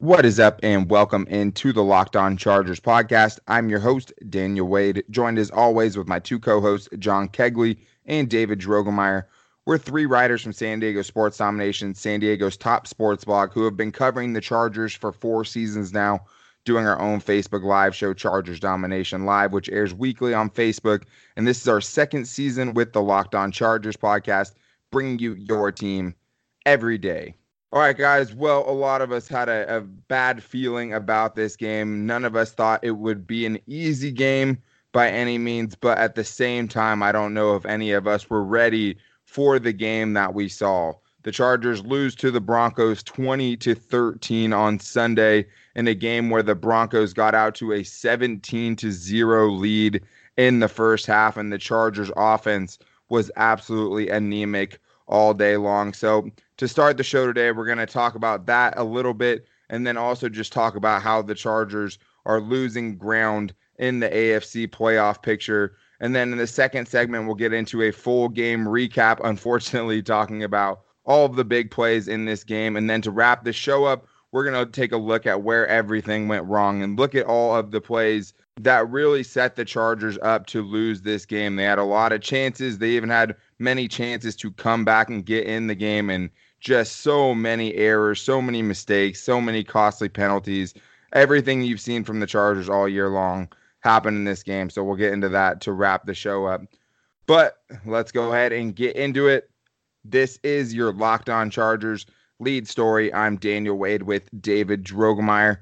What is up, and welcome into the Locked On Chargers podcast. I'm your host, Daniel Wade, joined as always with my two co-hosts, John Kegley and David Droegemeier. We're three writers from San Diego Sports Domination, San Diego's top sports blog, who have been covering the Chargers for 4 seasons now, doing our own Facebook live show, Chargers Domination Live, which airs weekly on Facebook. And this is our 2nd season with the Locked On Chargers podcast, bringing you your team every day. All right, guys. Well, a lot of us had a bad feeling about this game. None of us thought it would be an easy game by any means, but at the same time, I don't know if any of us were ready for the game that we saw. The Chargers lose to the Broncos 20-13 on Sunday in a game where the Broncos got out to a 17-0 lead in the first half, and the Chargers offense was absolutely anemic all day long. So to start the show today, we're going to talk about that a little bit, and then also just talk about how the Chargers are losing ground in the AFC playoff picture. And then in the second segment, we'll get into a full game recap, unfortunately, talking about all of the big plays in this game. And then to wrap the show up, we're going to take a look at where everything went wrong and look at all of the plays that really set the Chargers up to lose this game. They had a lot of chances. They even had many chances to come back and get in the game, and just so many errors, so many mistakes, so many costly penalties. Everything you've seen from the Chargers all year long happened in this game. So we'll get into that to wrap the show up. But let's go ahead and get into it. This is your Locked On Chargers lead story. I'm Daniel Wade with David Droegemeier.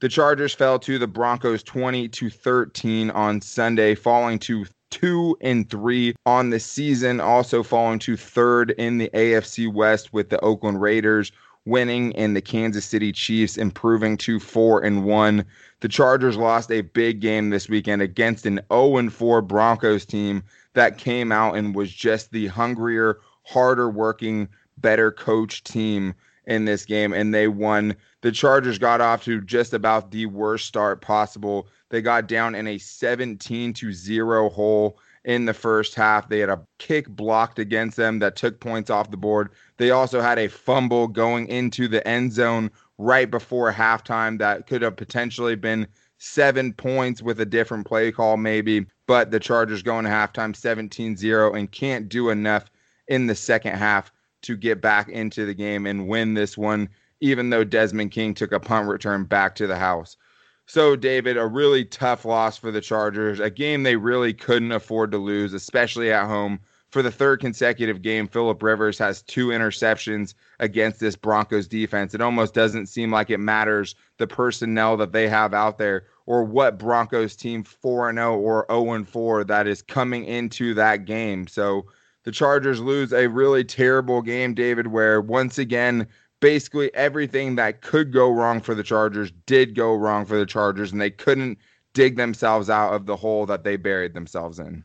The Chargers fell to the Broncos 20-13 on Sunday, falling to 2-3 on the season, also falling to 3rd in the AFC West, with the Oakland Raiders winning and the Kansas City Chiefs improving to 4-1. The Chargers lost a big game this weekend against an 0-4 Broncos team that came out and was just the hungrier, harder working, better coached team in this game, and they won. The Chargers got off to just about the worst start possible. They got down in a 17-0 hole in the first half. They had a kick blocked against them that took points off the board. They also had a fumble going into the end zone right before halftime that could have potentially been 7 points with a different play call maybe, but the Chargers go into halftime 17-0 and can't do enough in the second half to get back into the game and win this one, even though Desmond King took a punt return back to the house. So, David, a really tough loss for the Chargers, a game they really couldn't afford to lose, especially at home. For the 3rd consecutive game, Phillip Rivers has 2 interceptions against this Broncos defense. It almost doesn't seem like it matters the personnel that they have out there or what Broncos team 4-0 or 0-4 that is coming into that game. So the Chargers lose a really terrible game, David, where once again, basically everything that could go wrong for the Chargers did go wrong for the Chargers, and they couldn't dig themselves out of the hole that they buried themselves in.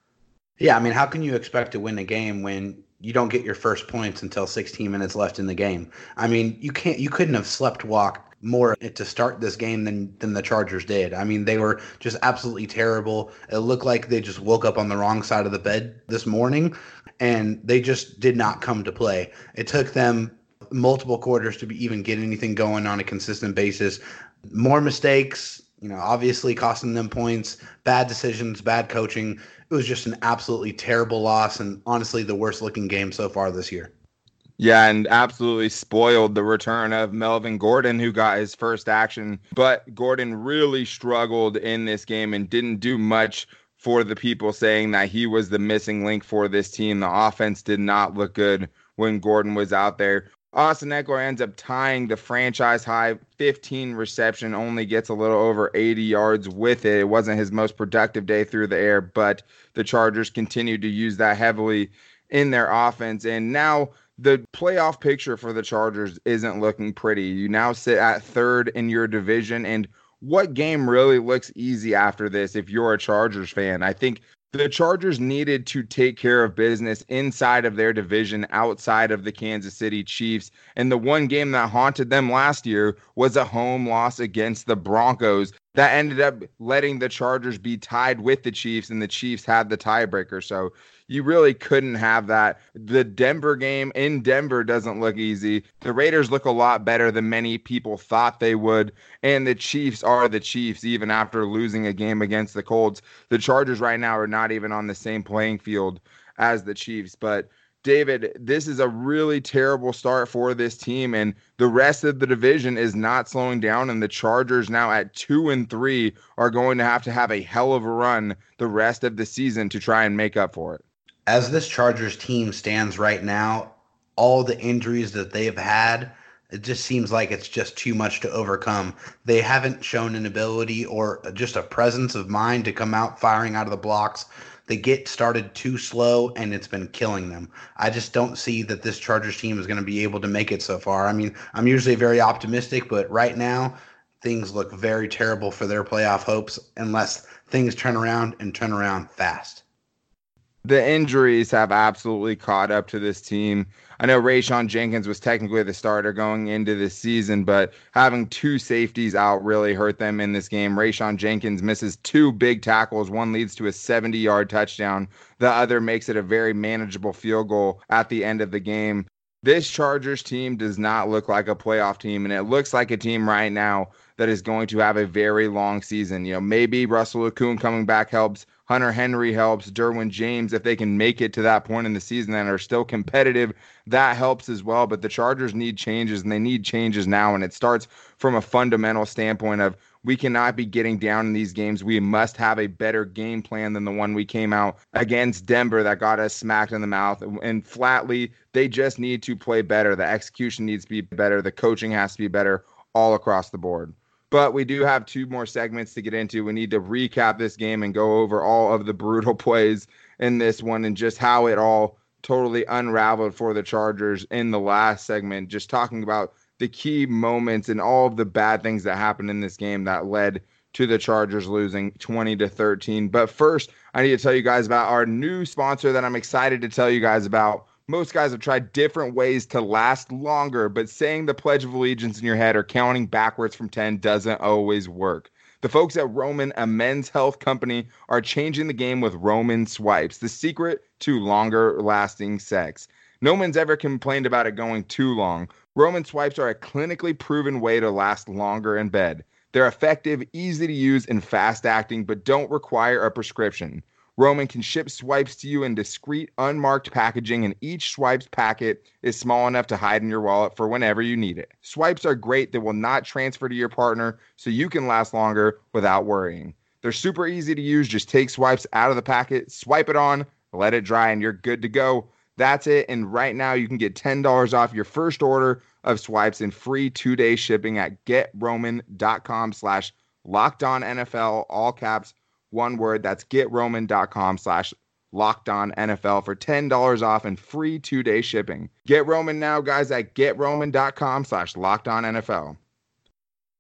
Yeah, I mean, how can you expect to win a game when you don't get your first points until 16 minutes left in the game? I mean, you couldn't have slept walk more to start this game than the Chargers did. I mean, they were just absolutely terrible. It looked like they just woke up on the wrong side of the bed this morning, and they just did not come to play. It took them multiple quarters to even get anything going on a consistent basis. More mistakes, obviously costing them points, bad decisions, bad coaching. It was just an absolutely terrible loss, and honestly the worst looking game so far this year. Yeah, and absolutely spoiled the return of Melvin Gordon, who got his first action. But Gordon really struggled in this game and didn't do much for the people saying that he was the missing link for this team. The offense did not look good when Gordon was out there. Austin Eckler ends up tying the franchise high 15 reception, only gets a little over 80 yards with it. It wasn't his most productive day through the air, but the Chargers continued to use that heavily in their offense. And now the playoff picture for the Chargers isn't looking pretty. You now sit at 3rd in your division, and what game really looks easy after this if you're a Chargers fan? I think the Chargers needed to take care of business inside of their division, outside of the Kansas City Chiefs. And the one game that haunted them last year was a home loss against the Broncos. that ended up letting the Chargers be tied with the Chiefs, and the Chiefs had the tiebreaker. So you really couldn't have that. The Denver game in Denver doesn't look easy. The Raiders look a lot better than many people thought they would. And the Chiefs are the Chiefs, even after losing a game against the Colts. The Chargers right now are not even on the same playing field as the Chiefs. But David, this is a really terrible start for this team, and the rest of the division is not slowing down, and the Chargers now at 2-3 are going to have a hell of a run the rest of the season to try and make up for it. As this Chargers team stands right now, all the injuries that they've had, it just seems like it's just too much to overcome. They haven't shown an ability or just a presence of mind to come out firing out of the blocks. They get started too slow, and it's been killing them. I just don't see that this Chargers team is going to be able to make it so far. I mean, I'm usually very optimistic, but right now things look very terrible for their playoff hopes unless things turn around and turn around fast. The injuries have absolutely caught up to this team. I know Rayshawn Jenkins was technically the starter going into this season, but having two safeties out really hurt them in this game. Rayshawn Jenkins misses two big tackles. One leads to a 70-yard touchdown. The other makes it a very manageable field goal at the end of the game. This Chargers team does not look like a playoff team, and it looks like a team right now that is going to have a very long season. You know, maybe Russell Okung coming back helps. Hunter Henry helps. Derwin James, if they can make it to that point in the season and are still competitive, that helps as well. But the Chargers need changes, and they need changes now. And it starts from a fundamental standpoint of we cannot be getting down in these games. We must have a better game plan than the one we came out against Denver that got us smacked in the mouth. And flatly, they just need to play better. The execution needs to be better. The coaching has to be better all across the board. But we do have two more segments to get into. We need to recap this game and go over all of the brutal plays in this one and just how it all totally unraveled for the Chargers in the last segment, just talking about the key moments and all of the bad things that happened in this game that led to the Chargers losing 20-13. But first, I need to tell you guys about our new sponsor that I'm excited to tell you guys about. Most guys have tried different ways to last longer, but saying the Pledge of Allegiance in your head or counting backwards from 10 doesn't always work. The folks at Roman, a men's health company, are changing the game with Roman Swipes, the secret to longer-lasting sex. No one's ever complained about it going too long. Roman Swipes are a clinically proven way to last longer in bed. They're effective, easy to use, and fast-acting, but don't require a prescription. Roman can ship swipes to you in discreet, unmarked packaging, and each swipe's packet is small enough to hide in your wallet for whenever you need it. Swipes are great. They will not transfer to your partner, so you can last longer without worrying. They're super easy to use. Just take swipes out of the packet, swipe it on, let it dry, and you're good to go. That's it. And right now, you can get $10 off your first order of swipes and free 2-day shipping at GetRoman.com/LockedOnNFL, all caps, one word. That's GetRoman.com/LockedOnNFL for $10 off and free 2-day shipping. Get Roman now, guys, at GetRoman.com/LockedOnNFL.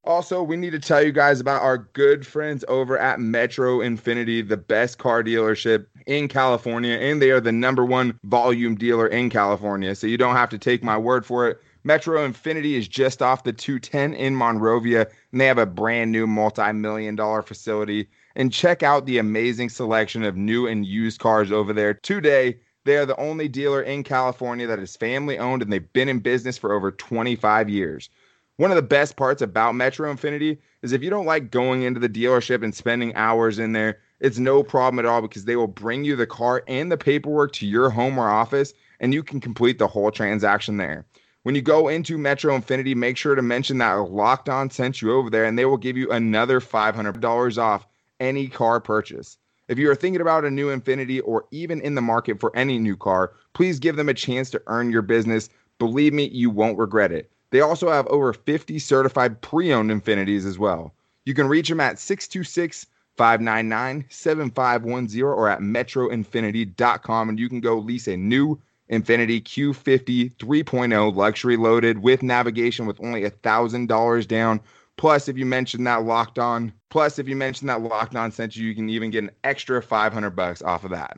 Also, we need to tell you guys about our good friends over at Metro Infinity, the best car dealership in California, and they are the #1 volume dealer in California, so you don't have to take my word for it. Metro Infinity is just off the 210 in Monrovia, and they have a brand new multi-million-dollar facility. And check out the amazing selection of new and used cars over there today. They are the only dealer in California that is family-owned, and they've been in business for over 25 years. One of the best parts about Metro Infinity is if you don't like going into the dealership and spending hours in there, it's no problem at all because they will bring you the car and the paperwork to your home or office, and you can complete the whole transaction there. When you go into Metro Infinity, make sure to mention that Locked On sent you over there, and they will give you another $500 off any car purchase. If you are thinking about a new Infiniti or even in the market for any new car, please give them a chance to earn your business. Believe me, you won't regret it. They also have over 50 certified pre-owned Infinitis as well. You can reach them at 626-599-7510 or at metroinfinity.com, and you can go lease a new Infiniti Q50 3.0 luxury loaded with navigation with only $1,000 down. Plus, if you mention that Locked On sent you, you can even get an extra $500 off of that.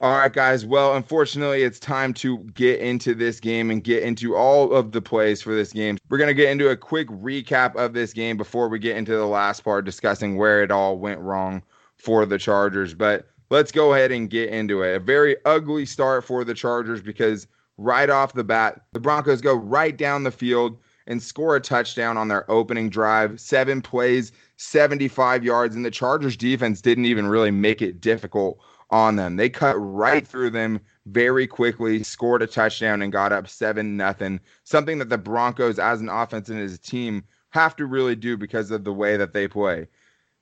All right, guys. Well, unfortunately, it's time to get into this game and get into all of the plays for this game. We're going to get into a quick recap of this game before we get into the last part discussing where it all went wrong for the Chargers. But let's go ahead and get into it. A very ugly start for the Chargers because right off the bat, the Broncos go right down the field and score a touchdown on their opening drive. 7 plays, 75 yards, and the Chargers defense didn't even really make it difficult on them. They cut right through them very quickly, scored a touchdown, and got up 7-0. Something that the Broncos as an offense and as a team have to really do because of the way that they play.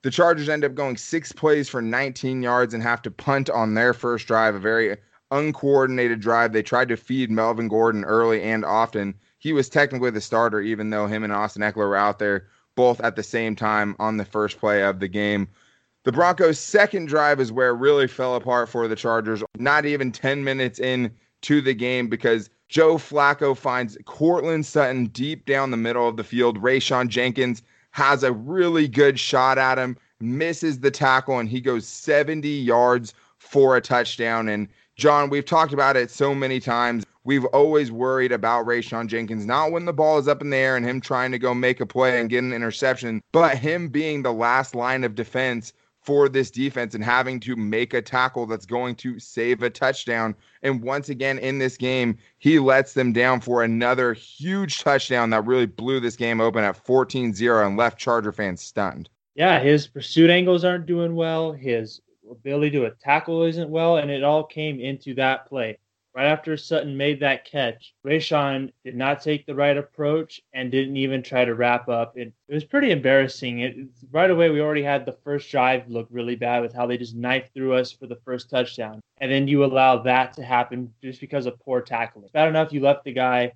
The Chargers end up going 6 plays for 19 yards and have to punt on their first drive, a very uncoordinated drive. They tried to feed Melvin Gordon early and often. He was technically the starter, even though him and Austin Eckler were out there both at the same time on the first play of the game. The Broncos' second drive is where it really fell apart for the Chargers. Not even 10 minutes in to the game because Joe Flacco finds Cortland Sutton deep down the middle of the field. Rayshawn Jenkins has a really good shot at him, misses the tackle, and he goes 70 yards for a touchdown. And, John, we've talked about it so many times. We've always worried about Rayshawn Jenkins, not when the ball is up in the air and him trying to go make a play and get an interception, but him being the last line of defense for this defense and having to make a tackle that's going to save a touchdown. And once again, in this game, he lets them down for another huge touchdown that really blew this game open at 14-0 and left Charger fans stunned. Yeah, his pursuit angles aren't doing well. His ability to tackle isn't well, and it all came into that play. Right after Sutton made that catch, Rayshawn did not take the right approach and didn't even try to wrap up. It was pretty embarrassing. Right away, we already had the first drive look really bad with how they just knifed through us for the first touchdown. And then you allow that to happen just because of poor tackling. Bad enough you left the guy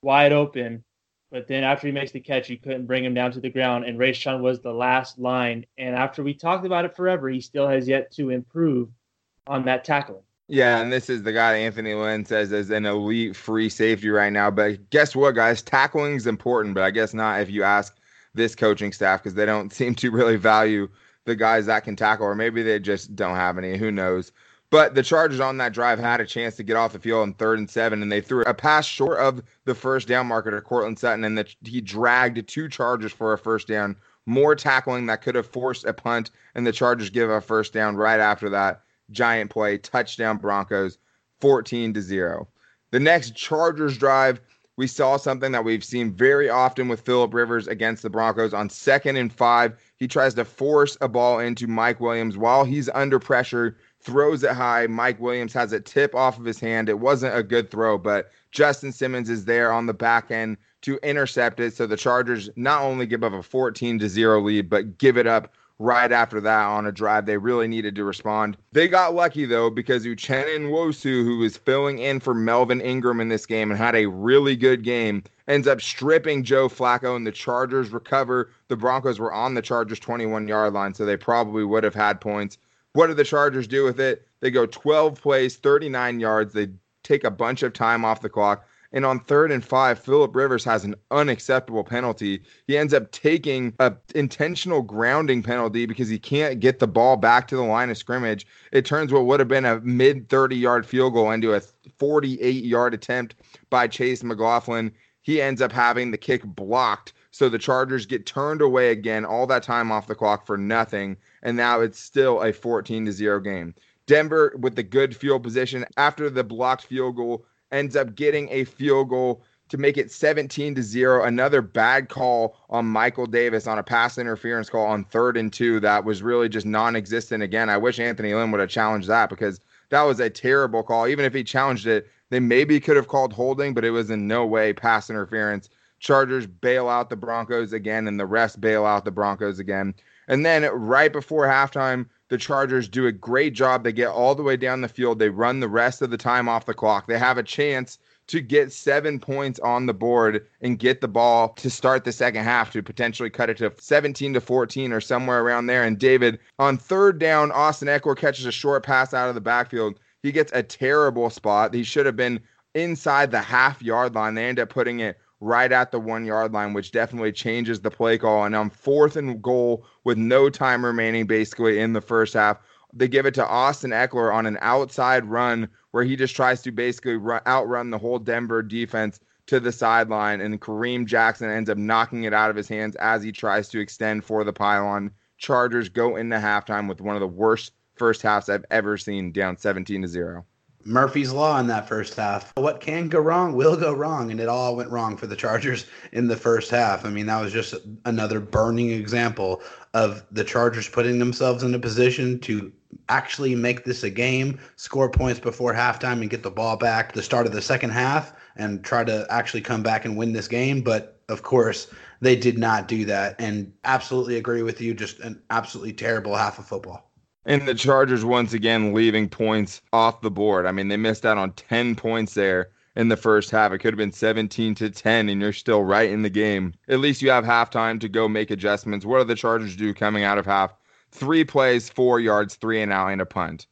wide open, but then after he makes the catch, you couldn't bring him down to the ground, and Rayshawn was the last line. And after we talked about it forever, he still has yet to improve on that tackling. Yeah, and this is the guy Anthony Lynn says is an elite free safety right now. But guess what, guys? Tackling is important, but I guess not if you ask this coaching staff because they don't seem to really value the guys that can tackle, or maybe they just don't have any. Who knows? But the Chargers on that drive had a chance to get off the field on 3rd and 7, and they threw a pass short of the first down marker to Cortland Sutton, and he dragged 2 Chargers for a first down. More tackling that could have forced a punt, and the Chargers give a first down right after that. Giant play, touchdown Broncos, 14-0. The next Chargers drive, we saw something that we've seen very often with Phillip Rivers against the Broncos. On 2nd and 5, he tries to force a ball into Mike Williams while he's under pressure, throws it high. Mike Williams has a tip off of his hand. It wasn't a good throw, but Justin Simmons is there on the back end to intercept it. So the Chargers not only give up a 14-0 lead, but give it up right after that on a drive they really needed to respond. They got lucky, though, because Uchenna Nwosu, who was filling in for Melvin Ingram in this game and had a really good game, ends up stripping Joe Flacco, and the Chargers recover. The Broncos were on the Chargers' 21-yard line, so they probably would have had points. What do the Chargers do with it? They go 12 plays, 39 yards. They take a bunch of time off the clock. And on 3rd and 5, Phillip Rivers has an unacceptable penalty. He ends up taking an intentional grounding penalty because he can't get the ball back to the line of scrimmage. It turns what would have been a mid-30-yard field goal into a 48-yard attempt by Chase McLaughlin. He ends up having the kick blocked. So the Chargers get turned away again, all that time off the clock for nothing. And now it's still a 14-0 game. Denver with the good field position after the blocked field goal ends up getting a field goal to make it 17-0. Another bad call on Michael Davis on a pass interference call on 3rd and 2 that was really just non-existent. Again, I wish Anthony Lynn would have challenged that because that was a terrible call. Even if he challenged it, they maybe could have called holding, but it was in no way pass interference. Chargers bail out the Broncos again, and the refs bail out the Broncos again. And then right before halftime, the Chargers do a great job. They get all the way down the field. They run the rest of the time off the clock. They have a chance to get 7 points on the board and get the ball to start the second half to potentially cut it to 17-14 or somewhere around there. And David, on 3rd down, Austin Eckler catches a short pass out of the backfield. He gets a terrible spot. He should have been inside the half-yard line. They end up putting it right at the 1-yard line, which definitely changes the play call. And on 4th and goal with no time remaining basically in the first half, They give it to Austin Eckler on an outside run where he just tries to basically outrun the whole Denver defense to the sideline, and Kareem Jackson ends up knocking it out of his hands as he tries to extend for the pylon. Chargers go into halftime with one of the worst first halves I've ever seen, down 17-0. Murphy's Law in that first half. What can go wrong will go wrong, and it all went wrong for the Chargers in the first half. I mean, that was just another burning example of the Chargers putting themselves in a position to actually make this a game, score points before halftime and get the ball back the start of the second half and try to actually come back and win this game. But, of course, they did not do that, and absolutely agree with you, just an absolutely terrible half of football. And the Chargers once again leaving points off the board. I mean, they missed out on 10 points there in the first half. It could have been 17-10, and you're still right in the game. At least you have halftime to go make adjustments. What do the Chargers do coming out of half? 3 plays, 4 yards, 3 and out, and a punt.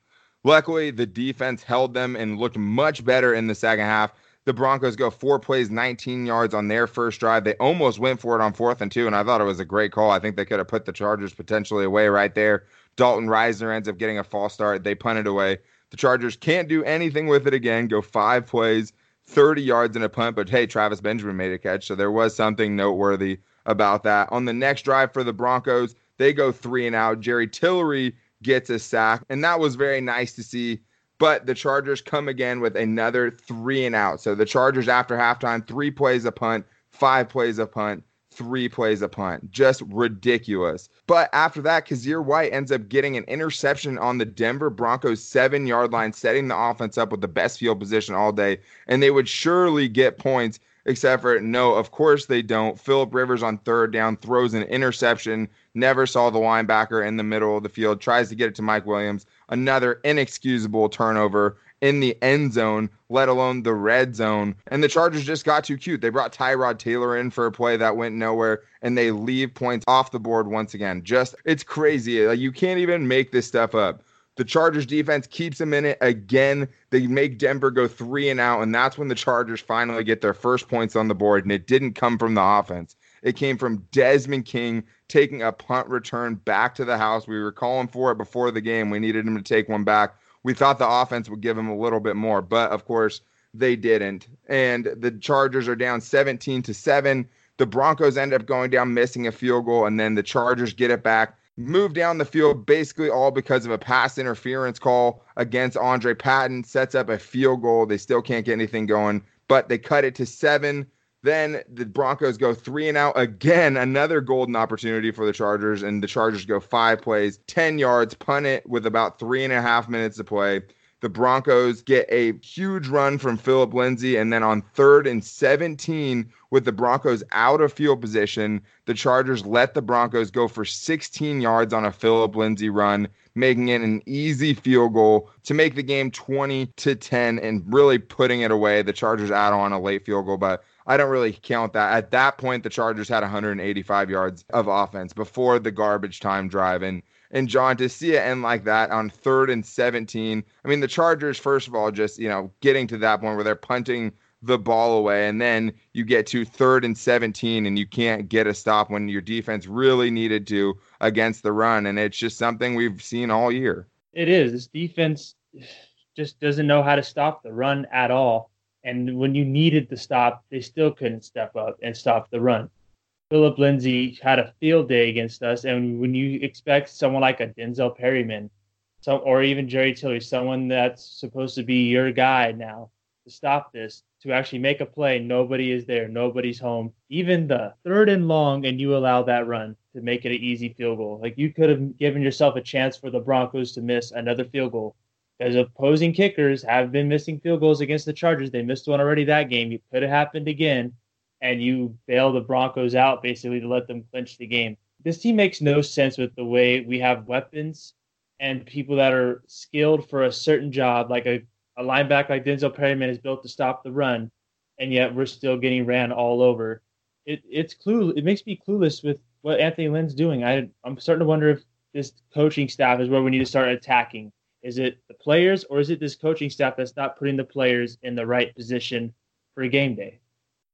Luckily, the defense held them and looked much better in the second half. The Broncos go 4 plays, 19 yards on their first drive. They almost went for it on 4th and 2, and I thought it was a great call. I think they could have put the Chargers potentially away right there. Dalton Risner ends up getting a false start. They punt it away. The Chargers can't do anything with it again. Go 5 plays, 30 yards and a punt. But, hey, Travis Benjamin made a catch, so there was something noteworthy about that. On the next drive for the Broncos, they go 3 and out. Jerry Tillery gets a sack, and that was very nice to see. But the Chargers come again with another 3 and out. So the Chargers after halftime, 3 plays a punt, 5 plays a punt, 3 plays a punt. Just ridiculous. But after that, Kazir White ends up getting an interception on the Denver Broncos 7-yard line, setting the offense up with the best field position all day. And they would surely get points, except for no, of course they don't. Phillip Rivers on 3rd down throws an interception, never saw the linebacker in the middle of the field, tries to get it to Mike Williams. Another inexcusable turnover in the end zone, let alone the red zone. And the Chargers just got too cute. They brought Tyrod Taylor in for a play that went nowhere, and they leave points off the board once again. Just, it's crazy. Like, you can't even make this stuff up. The Chargers defense keeps them in it again. They make Denver go 3 and out, and that's when the Chargers finally get their first points on the board, and it didn't come from the offense. It came from Desmond King taking a punt return back to the house. We were calling for it before the game. We needed him to take one back. We thought the offense would give him a little bit more, but, of course, they didn't. And the Chargers are down 17-7. The Broncos end up going down, missing a field goal, and then the Chargers get it back, move down the field, basically all because of a pass interference call against Andre Patton, sets up a field goal. They still can't get anything going, but they cut it to 7. Then the Broncos go 3 and out again, another golden opportunity for the Chargers, and the Chargers go 5 plays, 10 yards, punt it with about 3.5 minutes to play. The Broncos get a huge run from Phillip Lindsay, and then on 3rd and 17, with the Broncos out of field position, the Chargers let the Broncos go for 16 yards on a Phillip Lindsay run, making it an easy field goal to make the game 20-10 and really putting it away. The Chargers add on a late field goal, but I don't really count that. At that point, the Chargers had 185 yards of offense before the garbage time drive. And John, to see it end like that on 3rd and 17, I mean, the Chargers, first of all, just, you know, getting to that point where they're punting the ball away, and then you get to 3rd and 17 and you can't get a stop when your defense really needed to against the run. And it's just something we've seen all year. It is. This defense just doesn't know how to stop the run at all. And when you needed the stop, they still couldn't step up and stop the run. Phillip Lindsay had a field day against us, and when you expect someone like a Denzel Perryman, or even Jerry Tillery, someone that's supposed to be your guy now, to stop this, to actually make a play, nobody is there, nobody's home. Even the 3rd and long, and you allow that run to make it an easy field goal. Like, you could have given yourself a chance for the Broncos to miss another field goal. As opposing kickers have been missing field goals against the Chargers. They missed one already that game. It could have happened again, and you bail the Broncos out basically to let them clinch the game. This team makes no sense with the way we have weapons and people that are skilled for a certain job, like a linebacker like Denzel Perryman is built to stop the run, and yet we're still getting ran all over. It makes me clueless with what Anthony Lynn's doing. I'm starting to wonder if this coaching staff is where we need to start attacking. Is it the players, or is it this coaching staff that's not putting the players in the right position for a game day?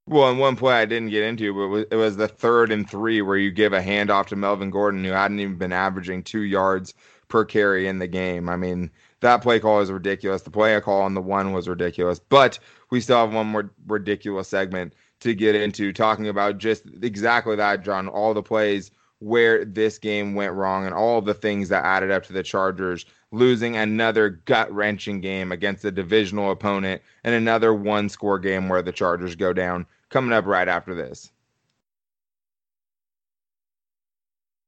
Well, in one play I didn't get into, but it was the 3rd and 3 where you give a handoff to Melvin Gordon, who hadn't even been averaging 2 yards per carry in the game. I mean, that play call is ridiculous. The play call on the one was ridiculous. But we still have one more ridiculous segment to get into, talking about just exactly that, John, all the plays where this game went wrong and all the things that added up to the Chargers losing another gut-wrenching game against a divisional opponent and another one-score game where the Chargers go down, coming up right after this.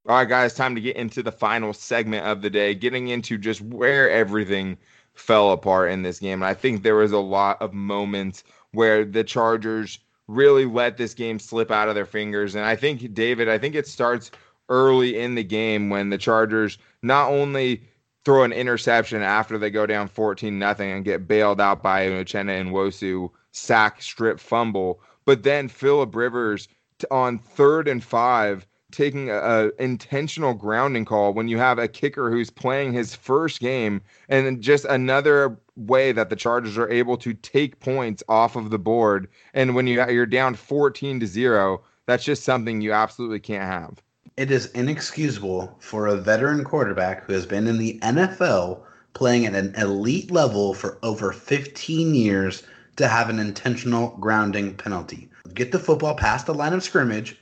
All right, guys, time to get into the final segment of the day, getting into just where everything fell apart in this game. And I think there was a lot of moments where the Chargers really let this game slip out of their fingers. And I think, David, it starts early in the game when the Chargers not only throw an interception after they go down 14-0 and get bailed out by an Uchenna Nwosu sack, strip, fumble, but then Phillip Rivers on 3rd and 5 taking an intentional grounding call when you have a kicker who's playing his first game, and just another way that the Chargers are able to take points off of the board. And when you're down 14-0, that's just something you absolutely can't have. It is inexcusable for a veteran quarterback who has been in the NFL playing at an elite level for over 15 years to have an intentional grounding penalty. Get the football past the line of scrimmage,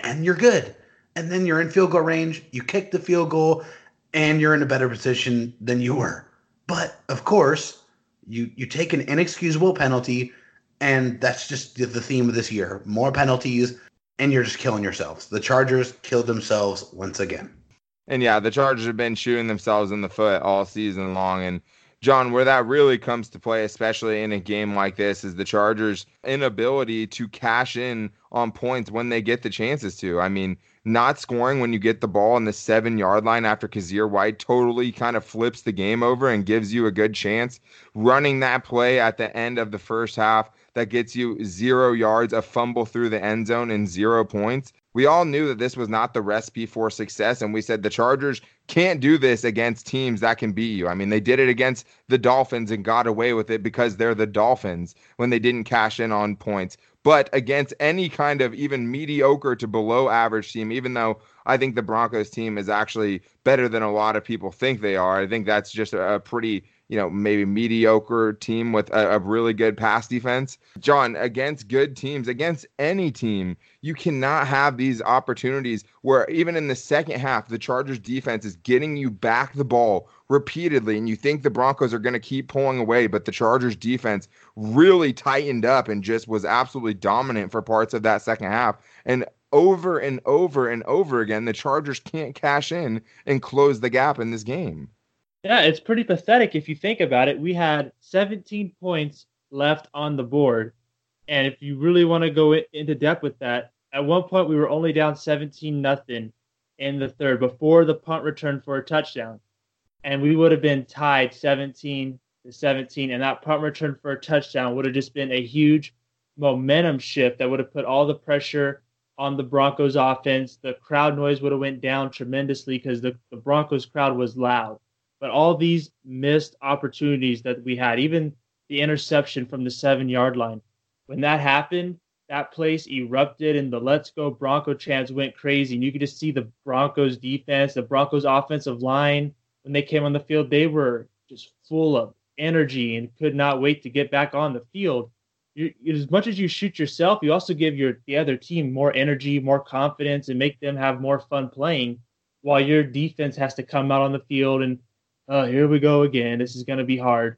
and you're good. And then you're in field goal range, you kick the field goal, and you're in a better position than you were. But, of course, you take an inexcusable penalty, and that's just the theme of this year. More penalties, and you're just killing yourselves. The Chargers killed themselves once again. And, yeah, the Chargers have been shooting themselves in the foot all season long. And, John, where that really comes to play, especially in a game like this, is the Chargers' inability to cash in on points when they get the chances to. I mean, not scoring when you get the ball on the 7-yard line after Kazir White totally kind of flips the game over and gives you a good chance. Running that play at the end of the first half that gets you 0 yards, a fumble through the end zone, and 0 points. We all knew that this was not the recipe for success, and we said the Chargers can't do this against teams that can beat you. I mean, they did it against the Dolphins and got away with it because they're the Dolphins when they didn't cash in on points. But against any kind of even mediocre to below average team, even though I think the Broncos team is actually better than a lot of people think they are, I think that's just a pretty, maybe mediocre team with a really good pass defense. John, against good teams, against any team, you cannot have these opportunities where even in the second half, the Chargers defense is getting you back the ball repeatedly, and you think the Broncos are going to keep pulling away, but the Chargers defense really tightened up and just was absolutely dominant for parts of that second half. And over and over and over again, the Chargers can't cash in and close the gap in this game. Yeah, it's pretty pathetic if you think about it. We had 17 points left on the board, and if you really want to go into depth with that, at one point we were only down 17-0 in the third before the punt return for a touchdown, and we would have been tied 17-17, and that punt return for a touchdown would have just been a huge momentum shift that would have put all the pressure on the Broncos offense. The crowd noise would have went down tremendously because the Broncos crowd was loud. But all these missed opportunities that we had, even the interception from the 7-yard line, when that happened, that place erupted and the Let's Go Bronco chants went crazy. And you could just see the Broncos defense, the Broncos offensive line, when they came on the field, they were just full of energy and could not wait to get back on the field. As much as you shoot yourself, you also give the other team more energy, more confidence, and make them have more fun playing while your defense has to come out on the field and, oh, here we go again. This is going to be hard.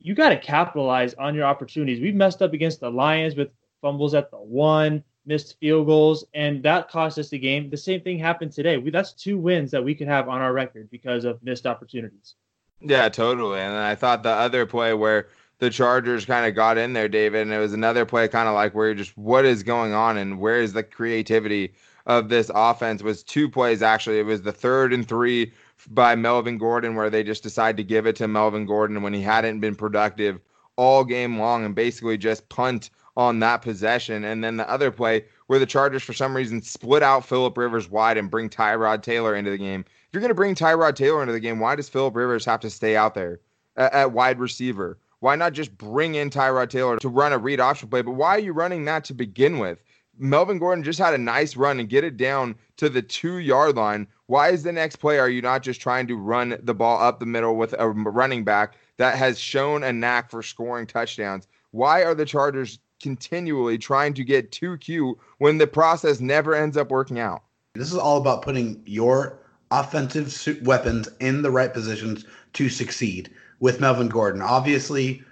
You got to capitalize on your opportunities. We've messed up against the Lions with fumbles at the 1, missed field goals, and that cost us the game. The same thing happened today. That's 2 wins that we could have on our record because of missed opportunities. Yeah, totally. And I thought the other play where the Chargers kind of got in there, David, and it was another play kind of like where you're just, what is going on and where is the creativity of this offense, was 2 plays, actually. It was the 3rd and 3 by Melvin Gordon, where they just decide to give it to Melvin Gordon when he hadn't been productive all game long and basically just punt on that possession. And then the other play where the Chargers, for some reason, split out Phillip Rivers wide and bring Tyrod Taylor into the game. If you're going to bring Tyrod Taylor into the game, why does Phillip Rivers have to stay out there at wide receiver? Why not just bring in Tyrod Taylor to run a read option play? But why are you running that to begin with? Melvin Gordon just had a nice run and get it down to the 2-yard line Why is the next play, are you not just trying to run the ball up the middle with a running back that has shown a knack for scoring touchdowns? Why are the Chargers continually trying to get too cute when the process never ends up working out? This is all about putting your offensive weapons in the right positions to succeed with Melvin Gordon. Obviously,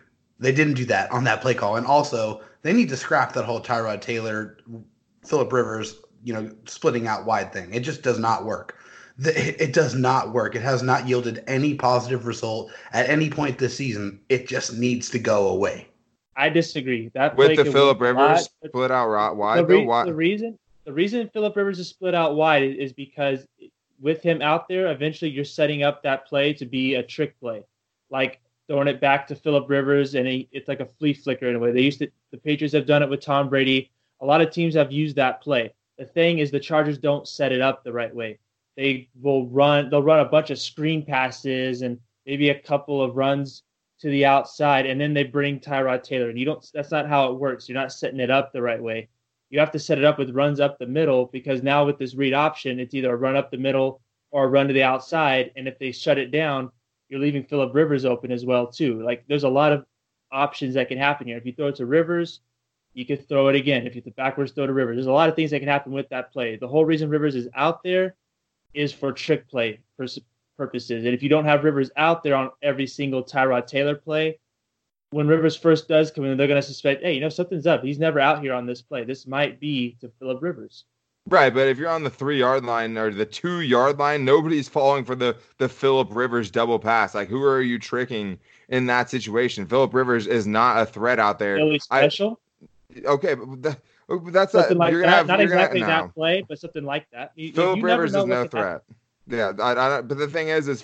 they didn't do that on that play call. And also, they need to scrap that whole Tyrod Taylor, Phillip Rivers, splitting out wide thing. It just does not work. It does not work. It has not yielded any positive result at any point this season. It just needs to go away. I disagree. That with the Phillip Rivers split out wide. The reason Phillip Rivers is split out wide is because with him out there, eventually you're setting up that play to be a trick play, like throwing it back to Phillip Rivers, and it's like a flea flicker in a way. The Patriots have done it with Tom Brady. A lot of teams have used that play. The thing is, the Chargers don't set it up the right way. They'll run a bunch of screen passes and maybe a couple of runs to the outside, and then they bring Tyrod Taylor. And that's not how it works. You're not setting it up the right way. You have to set it up with runs up the middle, because now with this read option, it's either a run up the middle or a run to the outside. And if they shut it down, you're leaving Phillip Rivers open as well too. Like, there's a lot of options that can happen here. If you throw it to Rivers, you could throw it again. If you backwards throw to Rivers, there's a lot of things that can happen with that play. The whole reason Rivers is out there is for trick play purposes. And if you don't have Rivers out there on every single Tyrod Taylor play, when Rivers first does come in, they're going to suspect, hey, something's up. He's never out here on this play. This might be to Phillip Rivers. Right, but if you're on the 3-yard line or the 2-yard line, nobody's falling for the Phillip Rivers double pass. Like, who are you tricking in that situation? Phillip Rivers is not a threat out there. Really special? Okay, but that's something like you're that. Not exactly that play, but something like that. Phillip Rivers is no threat. Yeah, but the thing is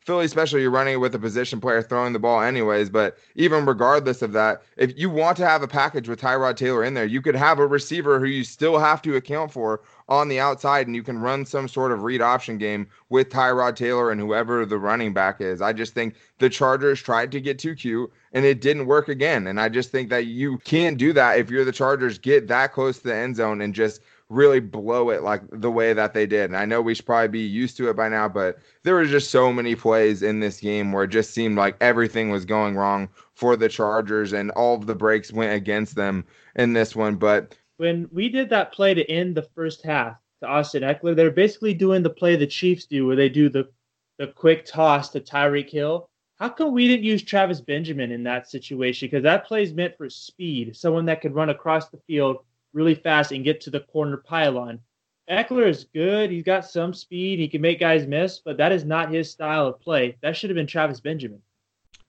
Philly special, you're running with a position player throwing the ball anyways. But even regardless of that, if you want to have a package with Tyrod Taylor in there, you could have a receiver who you still have to account for on the outside, and you can run some sort of read option game with Tyrod Taylor and whoever the running back is. I just think the Chargers tried to get too cute, and it didn't work again. And I just think that you can't do that if you're the Chargers. Get that close to the end zone and just really blow it like the way that they did. And I know we should probably be used to it by now, but there were just so many plays in this game where it just seemed like everything was going wrong for the Chargers, and all of the breaks went against them in this one. But when we did that play to end the first half to Austin Eckler, they're basically doing the play the Chiefs do, where they do the quick toss to Tyreek Hill. How come we didn't use Travis Benjamin in that situation? Because that play is meant for speed, someone that could run across the field really fast and get to the corner pylon. Eckler is good. He's got some speed. He can make guys miss, but that is not his style of play. That should have been Travis Benjamin.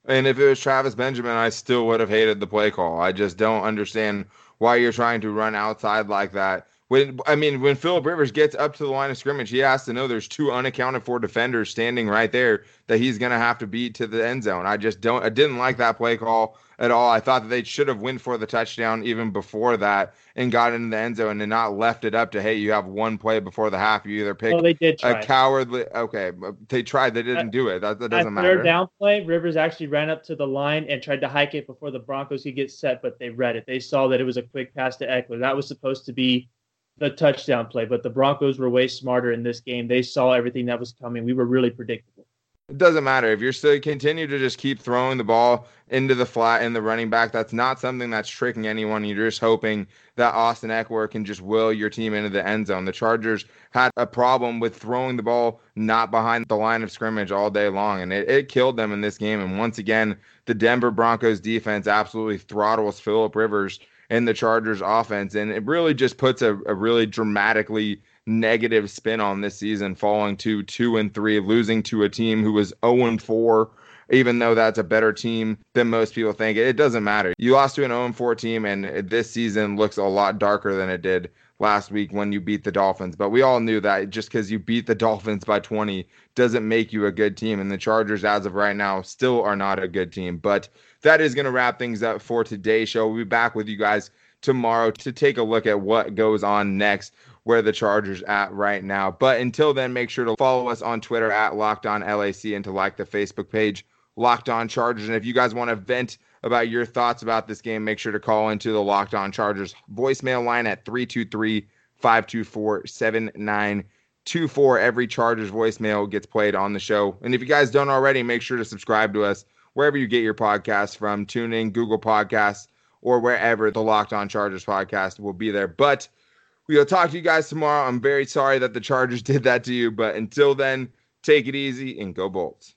And if it was Travis Benjamin, I still would have hated the play call. I just don't understand why you're trying to run outside like that. When Phillip Rivers gets up to the line of scrimmage, he has to know there's two unaccounted for defenders standing right there that he's going to have to beat to the end zone. I didn't like that play call at all. I thought that they should have went for the touchdown even before that and got into the end zone and not left it up to, hey, you have one play before the half. You either pick a cowardly. Okay, they tried. They didn't do it. That doesn't matter. Third down play, Rivers actually ran up to the line and tried to hike it before the Broncos could get set, but they read it. They saw that it was a quick pass to Eckler. That was supposed to be the touchdown play, but the Broncos were way smarter in this game. They saw everything that was coming. We were really predictable. It doesn't matter. If you're still continue to just keep throwing the ball into the flat and the running back, that's not something that's tricking anyone. You're just hoping that Austin Eckler can just will your team into the end zone. The Chargers had a problem with throwing the ball not behind the line of scrimmage all day long, and it killed them in this game. And once again, the Denver Broncos defense absolutely throttles Phillip Rivers and the Chargers offense, and it really just puts a really dramatically negative spin on this season, falling to 2-3, losing to a team who was 0-4, even though that's a better team than most people think. It doesn't matter. You lost to an 0-4 team, and this season looks a lot darker than it did last week when you beat the Dolphins. But we all knew that just because you beat the Dolphins by 20 doesn't make you a good team, and the Chargers, as of right now, still are not a good team. But that is going to wrap things up for today's show. We'll be back with you guys tomorrow to take a look at what goes on next, where the Chargers at right now. But until then, make sure to follow us on Twitter at LockedOnLAC and to like the Facebook page, Locked On Chargers. And if you guys want to vent about your thoughts about this game, make sure to call into the Locked On Chargers voicemail line at 323-524-7922. 2-4 every Chargers voicemail gets played on the show. And if you guys don't already, make sure to subscribe to us wherever you get your podcasts from, TuneIn, Google Podcasts, or wherever the Locked On Chargers podcast will be there. But we'll talk to you guys tomorrow. I'm very sorry that the Chargers did that to you, but until then, take it easy and go Bolts.